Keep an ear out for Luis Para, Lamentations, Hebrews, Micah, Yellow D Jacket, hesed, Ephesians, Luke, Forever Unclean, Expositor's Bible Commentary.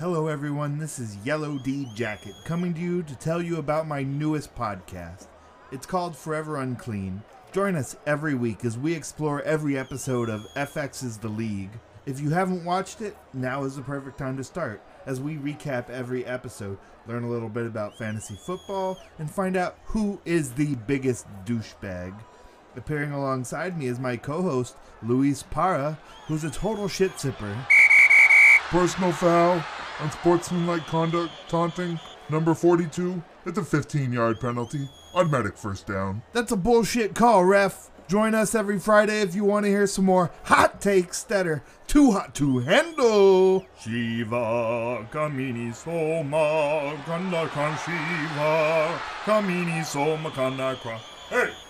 Hello everyone, this is Yellow D Jacket, coming to you to tell you about my newest podcast. It's called Forever Unclean. Join us every week as we explore every episode of FX's The League. If you haven't watched it, now is the perfect time to start, as we recap every episode, learn a little bit about fantasy football, and find out who is the biggest douchebag. Appearing alongside me is my co-host, Luis Para, who's a total shit-sipper. Personal foul. Unsportsmanlike conduct, taunting, number 42, it's a 15-yard penalty, automatic first down. That's a bullshit call, ref. Join us every Friday if you want to hear some more hot takes that are too hot to handle. Shiva kamini soma kanakran, Shiva kamini soma kanakran. Hey!